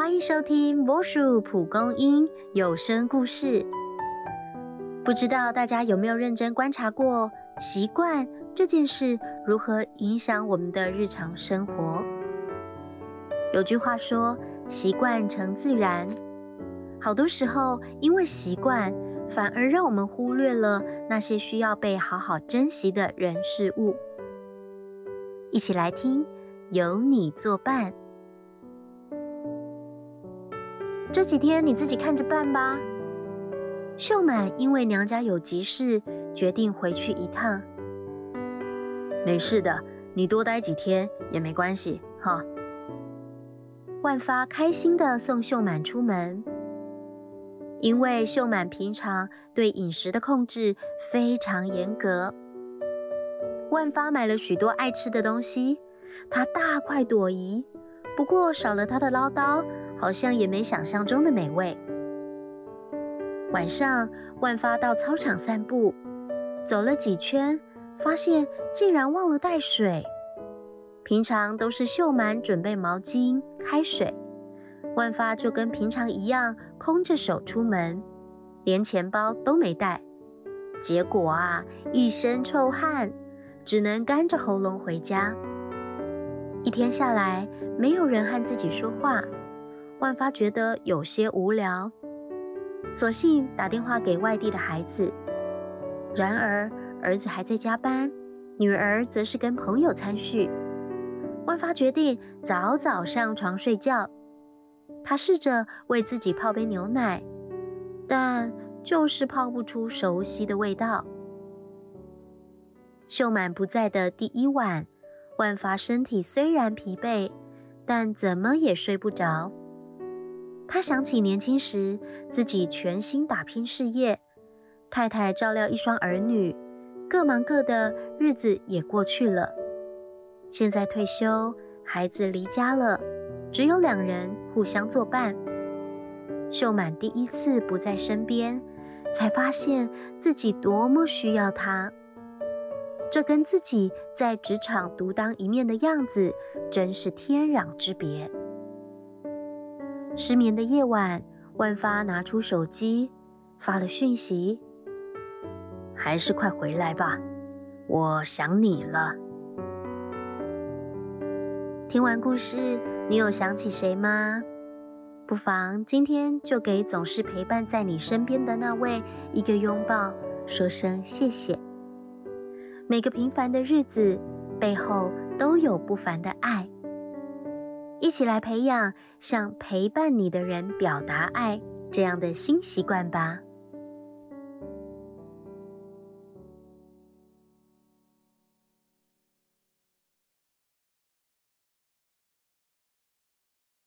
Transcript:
欢迎收听魔术蒲公英有声故事。不知道大家有没有认真观察过习惯这件事如何影响我们的日常生活？有句话说，习惯成自然。好多时候，因为习惯，反而让我们忽略了那些需要被好好珍惜的人事物。一起来听，有你作伴。这几天你自己看着办吧。秀满因为娘家有急事，决定回去一趟。没事的，你多待几天也没关系哈。万发开心地送秀满出门。因为秀满平常对饮食的控制非常严格，万发买了许多爱吃的东西，他大快朵颐，不过少了他的唠叨，好像也没想象中的美味。晚上，万发到操场散步，走了几圈，发现竟然忘了带水。平常都是秀满准备毛巾、开水，万发就跟平常一样空着手出门，连钱包都没带。结果啊，一身臭汗，只能干着喉咙回家。一天下来，没有人和自己说话，万发觉得有些无聊，索性打电话给外地的孩子。然而儿子还在加班，女儿则是跟朋友餐叙。万发决定早早上床睡觉，他试着为自己泡杯牛奶，但就是泡不出熟悉的味道。秀满不在的第一晚，万发身体虽然疲惫，但怎么也睡不着。他想起年轻时自己全心打拼事业，太太照料一双儿女，各忙各的日子也过去了。现在退休，孩子离家了，只有两人互相作伴。秀满第一次不在身边，才发现自己多么需要他。这跟自己在职场独当一面的样子真是天壤之别。失眠的夜晚，万发拿出手机发了讯息，还是快回来吧，我想你了。听完故事，你有想起谁吗？不妨今天就给总是陪伴在你身边的那位一个拥抱，说声谢谢。每个平凡的日子背后都有不凡的爱，一起来培养向陪伴你的人表达爱这样的新习惯吧。